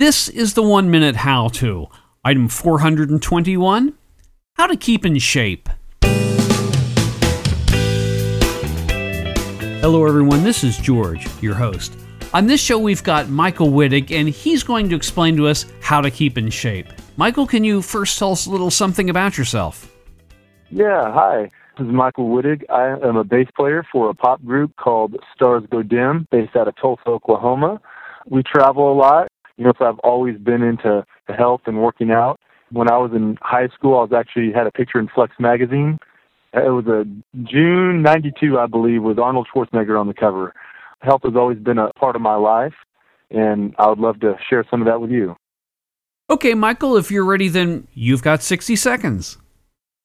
This is the 1 minute how to. Item 421, how to keep in shape. Hello everyone, this is George, your host. On this show we've got Michael Wittig, and he's going to explain to us how to keep in shape. Michael, can you first tell us a little something about yourself? Yeah, hi. This is Michael Wittig. I am a bass player for a pop group called Stars Go Dim, based out of Tulsa, Oklahoma. We travel a lot. You know, so I've always been into health and working out. When I was in high school, I was actually had a picture in Flex magazine. It was a June 92, I believe, with Arnold Schwarzenegger on the cover. Health has always been a part of my life, and I would love to share some of that with you. Okay, Michael, if you're ready, then you've got 60 seconds.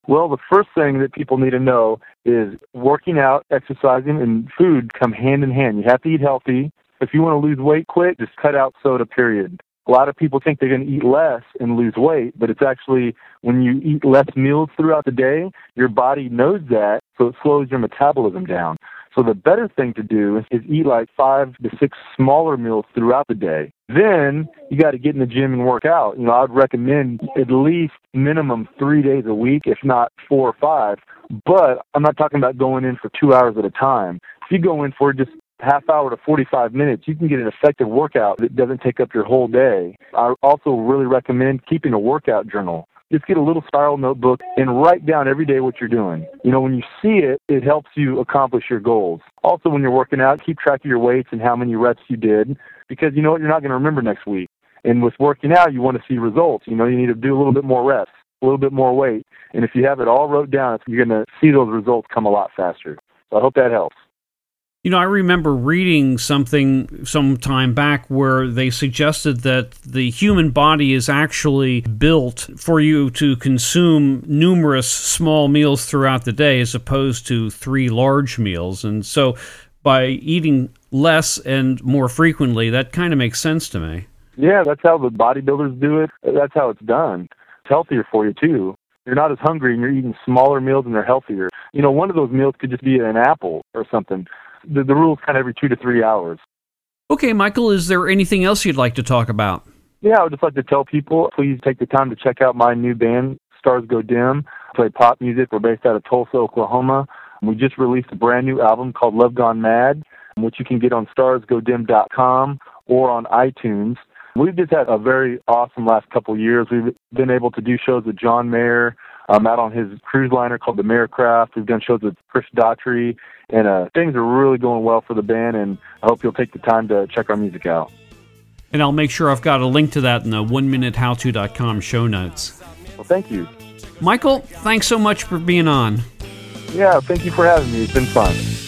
Well, the first thing that people need to know is working out, exercising, and food come hand in hand. You have to eat healthy. If you want to lose weight quick, just cut out soda, period. A lot of people think they're going to eat less and lose weight, but it's actually when you eat less meals throughout the day, your body knows that, so it slows your metabolism down. So the better thing to do is eat like 5 to 6 smaller meals throughout the day. Then you got to get in the gym and work out. You know, I would recommend at least minimum 3 days a week, if not 4 or 5. But I'm not talking about going in for 2 hours at a time. If you go in for just half hour to 45 minutes, you can get an effective workout that doesn't take up your whole day. I also really recommend keeping a workout journal. Just get a little spiral notebook and write down every day what you're doing. You know, when you see it, it helps you accomplish your goals. Also, when you're working out, keep track of your weights and how many reps you did, because you know what, you're not going to remember next week. And with working out, you want to see results. You know, you need to do a little bit more reps, a little bit more weight. And if you have it all wrote down, you're going to see those results come a lot faster. So I hope that helps. You know, I remember reading something some time back where they suggested that the human body is actually built for you to consume numerous small meals throughout the day as opposed to 3 large meals. And so by eating less and more frequently, that kind of makes sense to me. Yeah, that's how the bodybuilders do it. That's how it's done. It's healthier for you, too. You're not as hungry and you're eating smaller meals and they're healthier. You know, one of those meals could just be an apple or something. The rule is kind of every 2 to 3 hours. Okay, Michael, is there anything else you'd like to talk about? Yeah, I would just like to tell people, please take the time to check out my new band, Stars Go Dim. I play pop music. We're based out of Tulsa, Oklahoma. We just released a brand new album called Love Gone Mad, which you can get on starsgodim.com or on iTunes. We've just had a very awesome last couple of years. We've been able to do shows with John Mayer. I'm out on his cruise liner called the Miracraft. We've done shows with Chris Daughtry, and things are really going well for the band, and I hope you'll take the time to check our music out. And I'll make sure I've got a link to that in the OneMinuteHowTo.com show notes. Well, thank you. Michael, thanks so much for being on. Yeah, thank you for having me. It's been fun.